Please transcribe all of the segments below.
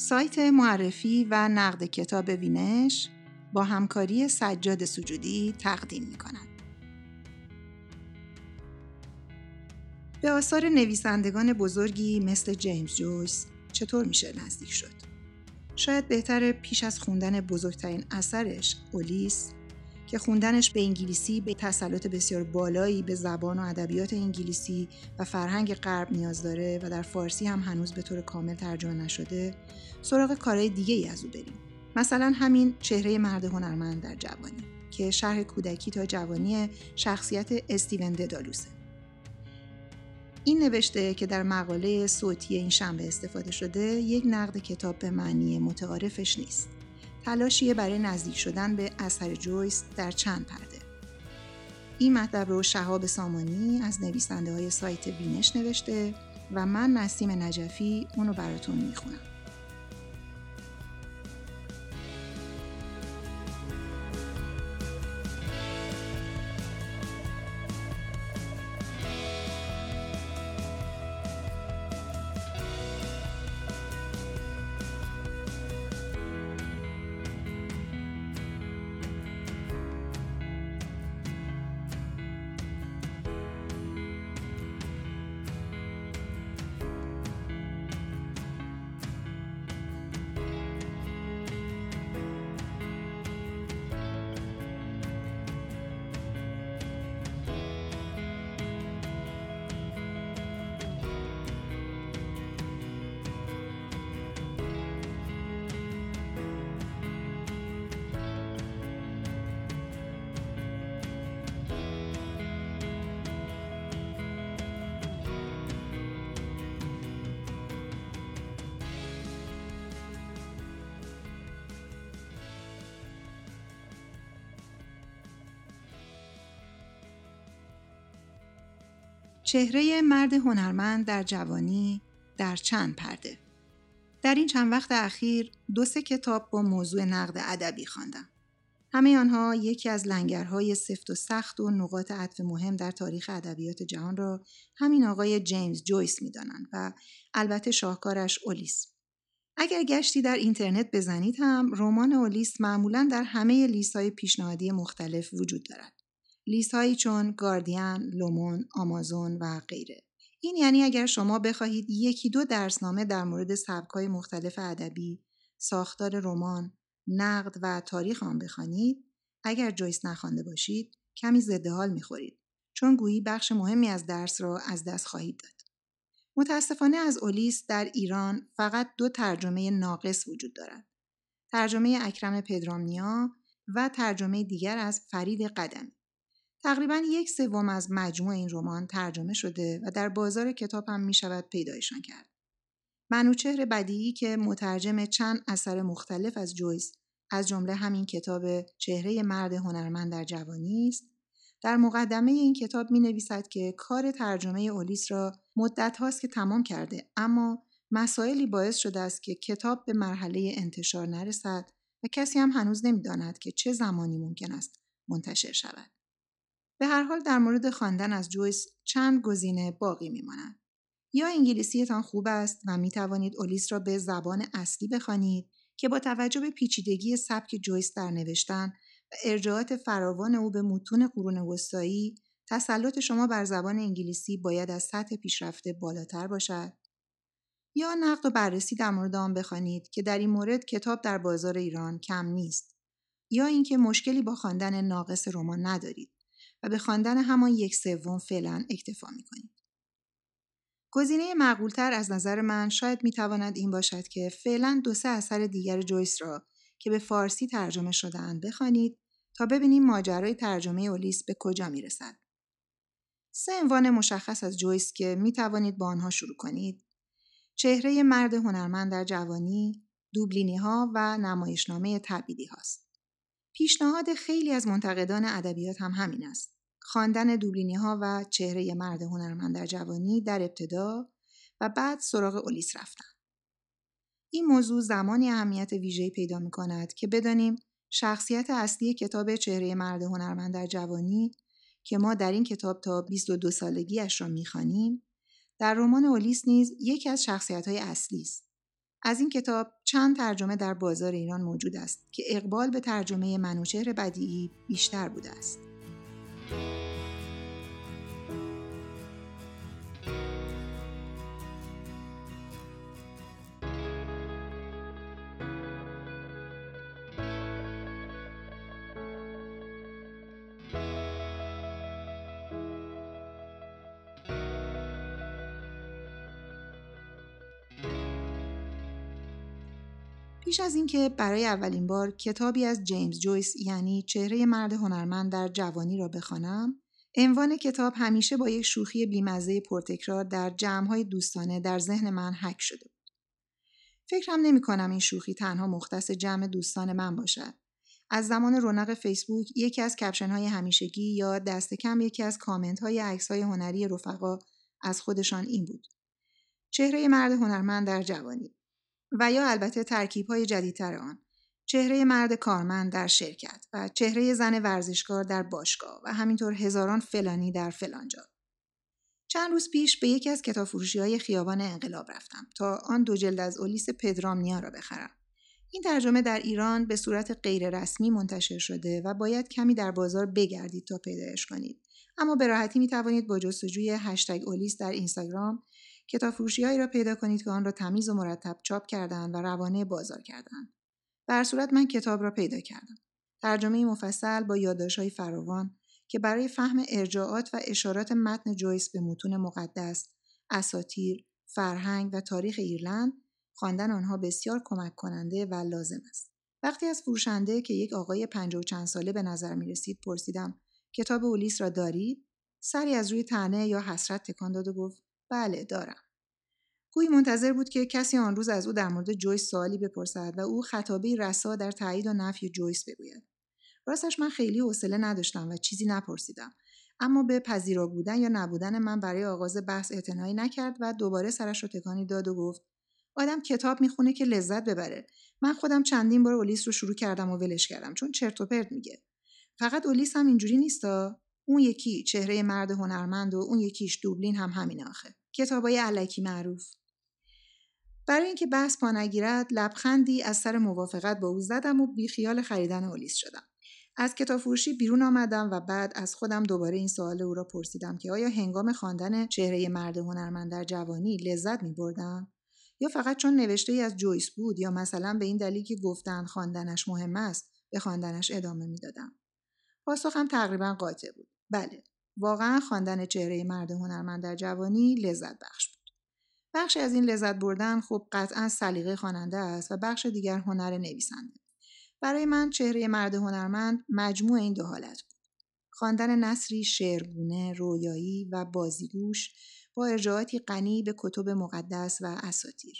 سایت معرفی و نقد کتاب وینش با همکاری سجاد سجودی تقدیم می‌کند. به آثار نویسندگان بزرگی مثل جیمز جویس چطور میشه نزدیک شد؟ شاید بهتره پیش از خوندن بزرگترین اثرش اولیس که خوندنش به انگلیسی به تسلط بسیار بالایی به زبان و ادبیات انگلیسی و فرهنگ غرب نیاز داره و در فارسی هم هنوز به طور کامل ترجمه نشده، سراغ کارهای دیگه‌ای از او بریم. مثلا همین چهره مرد هنرمند در جوانی که شرح کودکی تا جوانی شخصیت استیون ددالوسه. این نوشته که در مقاله صوتی این شنبه استفاده شده یک نقد کتاب به معنی متعارفش نیست. تلاشیه برای نزدیک شدن به اثر جویس در چند پرده. این مطلب رو شهاب سامانی از نویسنده های سایت وینش نوشته و من نسیم نجفی اونو براتون میخونم. چهره مرد هنرمند در جوانی در چند پرده. در این چند وقت اخیر 2-3 کتاب با موضوع نقد ادبی خواندم. همه آنها یکی از لنگرهای سفت و سخت و نقاط عطف مهم در تاریخ ادبیات جهان را همین آقای جیمز جویس می‌دانند و البته شاهکارش اولیس. اگر گشتی در اینترنت بزنید هم رمان اولیس معمولاً در همه لیست‌های پیشنهادی مختلف وجود دارد. لیست‌هایی چون گاردین، لومون، آمازون و غیره. این یعنی اگر شما بخواهید 1-2 درسنامه در مورد سبک‌های مختلف ادبی، ساختار رمان، نقد و تاریخ آن بخوانید، اگر جویس نخوانده باشید، کمی ضدحال می‌خورید. چون گویی بخش مهمی از درس را از دست خواهید داد. متأسفانه از اولیس در ایران فقط 2 ترجمه ناقص وجود دارد. ترجمه اکرم پدرامنیا و ترجمه دیگر از فرید قدم. تقریباً 1/3 از مجموع این رمان ترجمه شده و در بازار کتاب هم می شود پیدایشان کرد. منوچهر بدیعی که مترجم چند اثر مختلف از جویس از جمله همین کتاب چهره مرد هنرمند در جوانی است، در مقدمه این کتاب می نویسد که کار ترجمه اولیس را مدت هاست که تمام کرده، اما مسائلی باعث شده است که کتاب به مرحله انتشار نرسد و کسی هم هنوز نمی داند که چه زمانی ممکن است منتشر شود. به هر حال در مورد خواندن از جویس چند گزینه باقی میماند. یا انگلیسیتان خوب است و میتوانید اولیس را به زبان اصلی بخوانید که با توجه به پیچیدگی سبک جویس در نوشتن و ارجاعات فراوان او به متون قرون وسطایی، تسلط شما بر زبان انگلیسی باید از سطح پیشرفته بالاتر باشد. یا نقد و بررسی در مورد آن بخوانید که در این مورد کتاب در بازار ایران کم نیست. یا اینکه مشکلی با خواندن ناقص رمان ندارید و به خواندن همان 1/3 فعلا اکتفا می‌کنید. گزینه معقول‌تر از نظر من شاید می‌تواند این باشد که فعلا 2-3 اثر دیگر جویس را که به فارسی ترجمه شده‌اند بخوانید تا ببینیم ماجرای ترجمه اولیس به کجا می‌رسد. 3 عنوان مشخص از جویس که می‌توانید با آنها شروع کنید: چهره مرد هنرمند در جوانی، دوبلینی‌ها و نمایشنامه تبیدی‌هاست. پیشنهاد خیلی از منتقدان ادبیات هم همین است. خواندن دوبلینی‌ها و چهره مرد هنرمند در جوانی در ابتدا و بعد سراغ اولیس رفتن. این موضوع زمانی اهمیت ویژه‌ای پیدا می‌کند که بدانیم شخصیت اصلی کتاب چهره مرد هنرمند در جوانی که ما در این کتاب تا 22 سالگی‌اش را می‌خوانیم، در رمان اولیس نیز یکی از شخصیت‌های اصلی است. از این کتاب چند ترجمه در بازار ایران موجود است که اقبال به ترجمه منوچهر بدیعی بیشتر بوده است. پیش از اینکه برای اولین بار کتابی از جیمز جویس یعنی چهره مرد هنرمند در جوانی را بخوانم، عنوان کتاب همیشه با یک شوخی بیمزه پرتکرار در جمع‌های دوستانه در ذهن من حک شده بود. فکرم نمی‌کنم این شوخی تنها مختص جمع دوستان من باشد. از زمان رونق فیسبوک یکی از کپشن‌های همیشگی یا دست کم یکی از کامنت‌های عکس‌های هنری رفقا از خودشان این بود: چهره مرد هنرمند در جوانی، و یا البته ترکیب‌های جدیدتر آن، چهره مرد کارمند در شرکت و چهره زن ورزشکار در باشگاه و همینطور هزاران فلانی در فلانجا. چند روز پیش به یکی از کتابفروشی‌های خیابان انقلاب رفتم تا آن دو جلد از اولیس پدرامنیا را بخرم. این ترجمه در ایران به صورت غیر رسمی منتشر شده و باید کمی در بازار بگردید تا پیداش کنید. اما به راحتی می‌توانید با جستجوی هشتگ اولیس در اینستاگرام کتابفروشی‌هایی را پیدا کنید که آن را تمیز و مرتب چاپ کردند و روانه بازار کردند. به هر صورت من کتاب را پیدا کردم. ترجمه مفصل با یادداشت‌های فراوان که برای فهم ارجاعات و اشارات متن جویس به متون مقدس، اساطیر، فرهنگ و تاریخ ایرلند، خواندن آنها بسیار کمک کننده و لازم است. وقتی از فروشنده که یک آقای 50 و چند ساله به نظر می‌رسید پرسیدم کتاب اولیس را دارید؟ سری از روی طعنه یا حسرت تکان داد و گفت: بله دارم. گویی منتظر بود که کسی آن روز از او در مورد جویس سوالی بپرسد و او خطابی رسا در تایید و نفی جویس بگوید. راستش من خیلی حوصله نداشتم و چیزی نپرسیدم، اما به پذیرا بودن یا نبودن من برای آغاز بحث اعتنایی نکرد و دوباره سرش را تکانی داد و گفت: آدم کتاب میخونه که لذت ببره. من خودم چندین بار اولیس رو شروع کردم و ولش کردم چون چرت و پرت میگه. فقط اولیس هم اینجوری نیستا. اون یکی چهره مرد هنرمند و اون یکیش دوبلین هم همین آخه. کتابای الکی معروف. برای اینکه بحث پا نگیرد لبخندی از سر موافقت با او زدم و بیخیال خریدن اولیس شدم. از کتابفروشی بیرون آمدم و بعد از خودم دوباره این سوال او را پرسیدم که آیا هنگام خواندن چهره مرد هنرمند در جوانی لذت می‌بردم یا فقط چون نوشته‌ای از جویس بود یا مثلا به این دلیل که گفتن خواندنش مهم است به خواندنش ادامه می‌دادم. پاسخم تقریبا قاطع بود. بله، واقعا خواندن چهره مرد هنرمند در جوانی لذت بخش بود. بخشی از این لذت بردن خب قطعا سلیقه خواننده است و بخش دیگر هنر نویسنده. برای من چهره مرد هنرمند مجموع این دو حالت بود. خواندن نثری شعرگونه، رویایی و بازیگوش با ارجاعاتی غنی به کتب مقدس و اساطیر.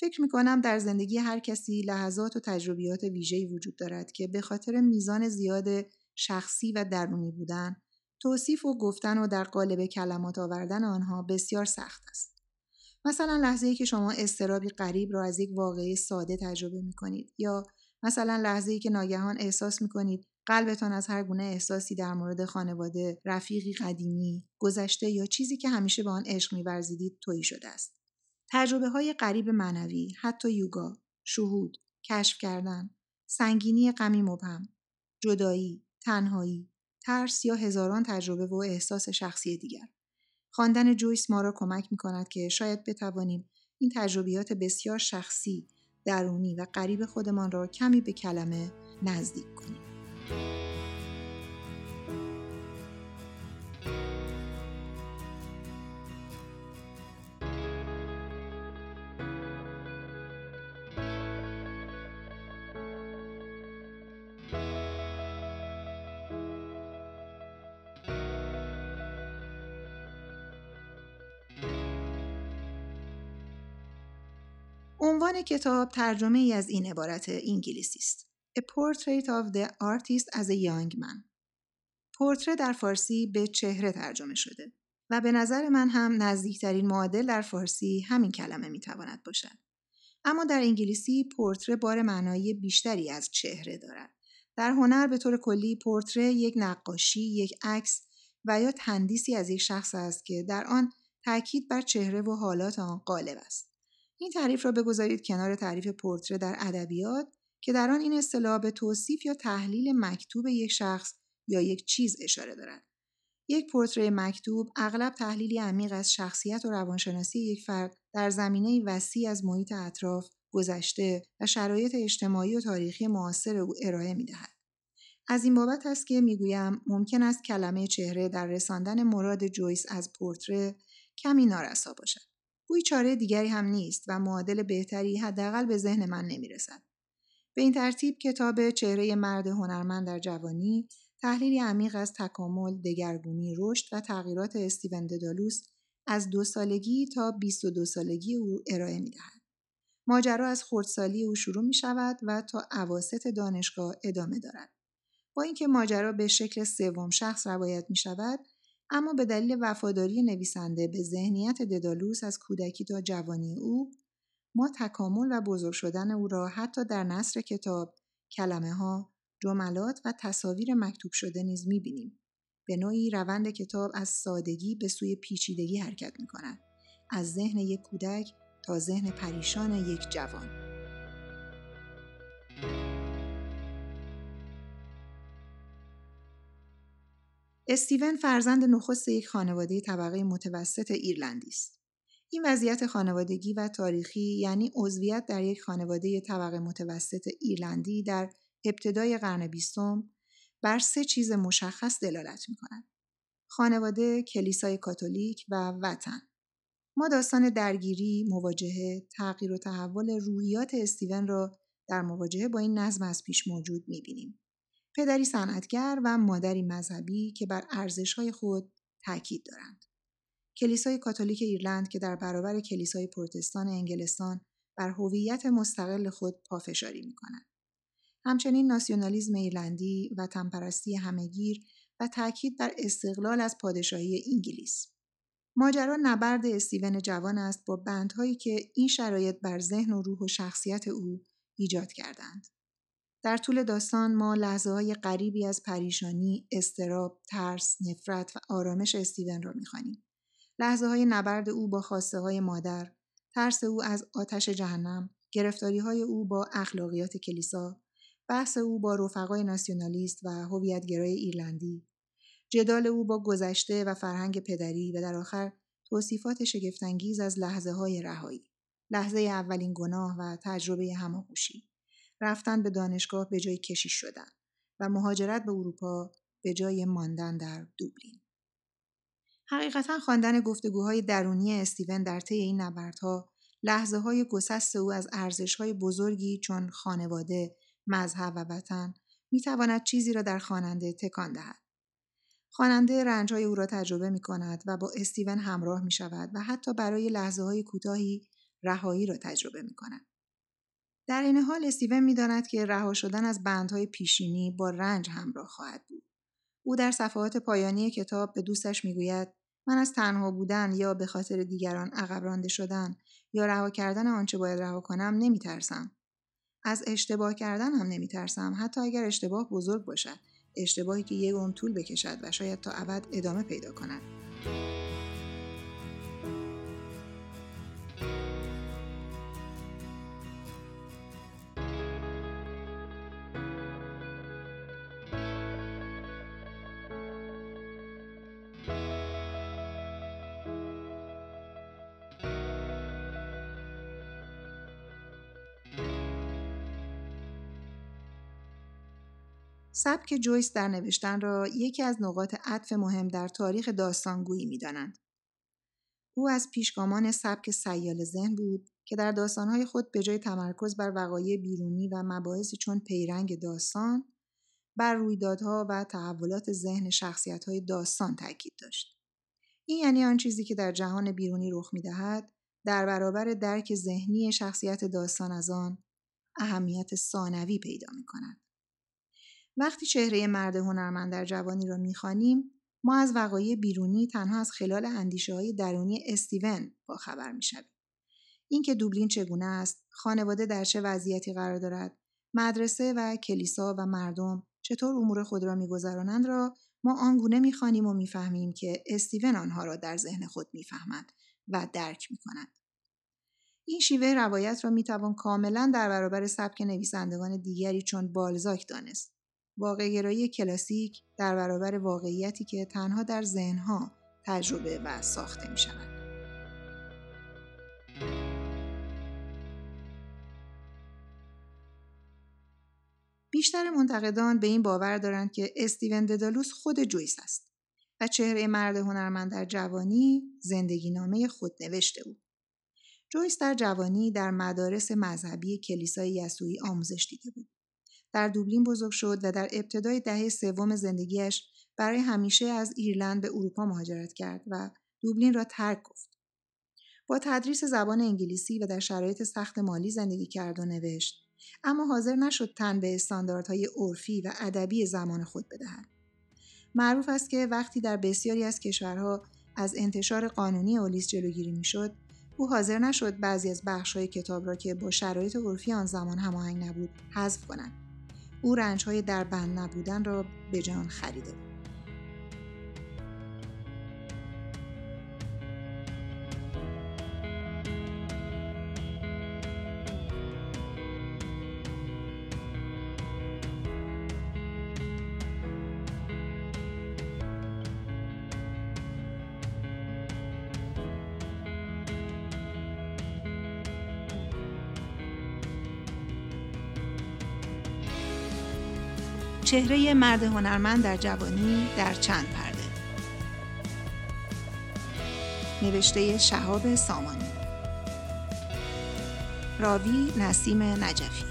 فکر می‌کنم در زندگی هر کسی لحظات و تجربیات ویژه‌ای وجود دارد که به خاطر میزان زیاد شخصی و درونی بودن، توصیف و گفتن و در قالب کلمات آوردن آنها بسیار سخت است. مثلا لحظه‌ای که شما اضطرابی غریب را از یک واقعه ساده تجربه می‌کنید یا مثلا لحظه‌ای که ناگهان احساس می‌کنید قلبتان از هر گونه احساسی در مورد خانواده، رفیقی قدیمی، گذشته یا چیزی که همیشه به آن عشق می‌ورزیدید تهی شده است. تجربه‌های غریب معنوی، حتی یوگا، شهود، کشف کردن، سنگینی غمی مبهم، جدایی، تنهایی، ترس یا هزاران تجربه و احساس شخصی دیگر. خواندن جویس ما را کمک می‌کند که شاید بتوانیم این تجربیات بسیار شخصی، درونی و غریب خودمان را کمی به کلمه نزدیک کنیم. عنوان کتاب ترجمه ای از این عبارت انگلیسی است: A Portrait of the Artist as a Young Man. پورتره در فارسی به چهره ترجمه شده و به نظر من هم نزدیکترین معادل در فارسی همین کلمه میتواند باشد. اما در انگلیسی پورتره بار معنایی بیشتری از چهره دارد. در هنر به طور کلی پورتره یک نقاشی، یک عکس و یا تندیسی از یک شخص است که در آن تاکید بر چهره و حالات آن غالب است. این تعریف را بگذارید کنار تعریف پورتره در ادبیات که در آن این اصطلاح به توصیف یا تحلیل مکتوب یک شخص یا یک چیز اشاره دارد. یک پورتره مکتوب اغلب تحلیلی عمیق از شخصیت و روانشناسی یک فرد در زمینه وسیع از محیط اطراف، گذشته و شرایط اجتماعی و تاریخی معاصر او ارائه می‌دهد. از این بابت است که می‌گویم ممکن است کلمه چهره در رساندن مراد جویس از پورتره کمی نارسا باشد. گویی چاره دیگری هم نیست و معادل بهتری حداقل به ذهن من نمی‌رسد. به این ترتیب کتاب چهره مرد هنرمند در جوانی، تحلیلی عمیق از تکامل، دگرگونی، رشد و تغییرات استیون ددالوس از 2 سالگی تا 22 سالگی او ارائه می‌دهد. ماجرا از خردسالی او شروع می‌شود و تا اواسط دانشگاه ادامه دارد. با اینکه ماجرا به شکل 3 شخص روایت می‌شود، اما به دلیل وفاداری نویسنده به ذهنیت ددالوس از کودکی تا جوانی او، ما تکامل و بزرگ شدن او را حتی در نثر کتاب، کلمه‌ها، جملات و تصاویر مکتوب شده نیز می‌بینیم. به نوعی روند کتاب از سادگی به سوی پیچیدگی حرکت می‌کند، از ذهن یک کودک تا ذهن پریشان یک جوان. استیون فرزند نخست یک خانواده طبقه متوسط ایرلندی است. این وضعیت خانوادگی و تاریخی، یعنی عضویت در یک خانواده طبقه متوسط ایرلندی در ابتدای قرن 20، بر 3 چیز مشخص دلالت می‌کند: خانواده، کلیسای کاتولیک و وطن. ما داستان درگیری، مواجهه، تغییر و تحول روحیات استیون را در مواجهه با این نظم از پیش موجود می‌بینیم. پدری صنعتگر و مادری مذهبی که بر ارزش‌های خود تأکید دارند. کلیسای کاتولیک ایرلند که در برابر کلیسای پروتستان انگلستان بر هویت مستقل خود پافشاری می‌کند. همچنین ناسیونالیسم ایرلندی، وطنپرستی همهگیر و تأکید بر استقلال از پادشاهی انگلیس. ماجرا نبرد استیون جوان است با بندهایی که این شرایط بر ذهن و روح و شخصیت او ایجاد کردند. در طول داستان ما لحظه‌های غریبی از پریشانی، اضطراب، ترس، نفرت و آرامش استیون را می‌خوانیم. لحظه‌های نبرد او با خواسته‌های مادر، ترس او از آتش جهنم، گرفتاری‌های او با اخلاقیات کلیسا، بحث او با رفقای ناسیونالیست و هویت‌گرای ایرلندی، جدال او با گذشته و فرهنگ پدری و در آخر توصیفات شگفت‌انگیز از لحظه‌های رهایی، لحظه اولین گناه و تجربه هماغوشی، رفتن به دانشگاه به جای کشیش شدن و مهاجرت به اروپا به جای ماندن در دوبلین. حقیقتاً خواندن گفتگوهای درونی استیون در طی این نبردها، لحظه‌های گسست او از ارزش‌های بزرگی چون خانواده، مذهب و وطن، می‌تواند چیزی را در خواننده تکان دهد. خواننده رنج‌های او را تجربه می‌کند و با استیون همراه می‌شود و حتی برای لحظه‌های کوتاهی رهایی را تجربه می‌کند. در این حال استیون می‌داند که رها شدن از بندهای پیشینی با رنج همراه خواهد بود. او در صفحات پایانی کتاب به دوستش می‌گوید: من از تنها بودن یا به خاطر دیگران عقب رانده شدن یا رها کردن آنچه باید رها کنم نمی‌ترسم. از اشتباه کردن هم نمی‌ترسم، حتی اگر اشتباه بزرگ باشد، اشتباهی که یک عمر طول بکشد و شاید تا ابد ادامه پیدا کند. سبک جویس در نوشتن را یکی از نقاط عطف مهم در تاریخ داستانگویی می‌دانند. او از پیشگامان سبک سیال ذهن بود که در داستان‌های خود به جای تمرکز بر وقایع بیرونی و مباحثی چون پیرنگ داستان، بر رویدادها و تحولات ذهن شخصیت‌های داستان تأکید داشت. این یعنی آن چیزی که در جهان بیرونی رخ می‌دهد، در برابر درک ذهنی شخصیت داستان از آن اهمیت ثانوی پیدا می‌کند. وقتی چهره مرد هنرمند در جوانی را می‌خوانیم، ما از وقایع بیرونی تنها از خلال اندیشه‌های درونی استیون باخبر می‌شویم. اینکه دوبلین چگونه است، خانواده در چه وضعیتی قرار دارد، مدرسه و کلیسا و مردم چطور امور خود را می‌گذرانند را ما آنگونه می‌خوانیم و می‌فهمیم که استیون آنها را در ذهن خود می‌فهمد و درک می‌کند. این شیوه روایت را میتوان کاملا در برابر سبک نویسندگان دیگری چون بالزاک دانست. واقع‌گرایی کلاسیک در برابر واقعیتی که تنها در ذهن‌ها تجربه و ساخته می‌شود. بیشتر منتقدان به این باور دارند که استیون ددالوس خود جویس است و چهره مرد هنرمند در جوانی زندگی‌نامه خودنوشته او. جویس در جوانی در مدارس مذهبی کلیسای یسوعی آموزش دیده بود. در دوبلین بزرگ شد و در ابتدای دهه سوم زندگیش برای همیشه از ایرلند به اروپا مهاجرت کرد و دوبلین را ترک گفت. با تدریس زبان انگلیسی و در شرایط سخت مالی زندگی کرد و نوشت، اما حاضر نشد تن به استانداردهای عرفی و ادبی زمان خود بدهد. معروف است که وقتی در بسیاری از کشورها از انتشار قانونی اولیس جلوگیری می‌شد، او حاضر نشد بعضی از بخش‌های کتاب را که با شرایط عرفی آن زمان هماهنگ نبود، حذف کند. او رنج‌های در بند نبودن را به جان خریده بود. چهره مرد هنرمند در جوانی در چند پرده. نوشته شهاب سامانی، راوی نسیم نجفی.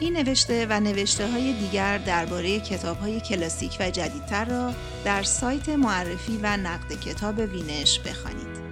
این نوشته و نوشته‌های دیگر درباره کتاب‌های کلاسیک و جدیدتر را در سایت معرفی و نقد کتاب وینش بخوانید.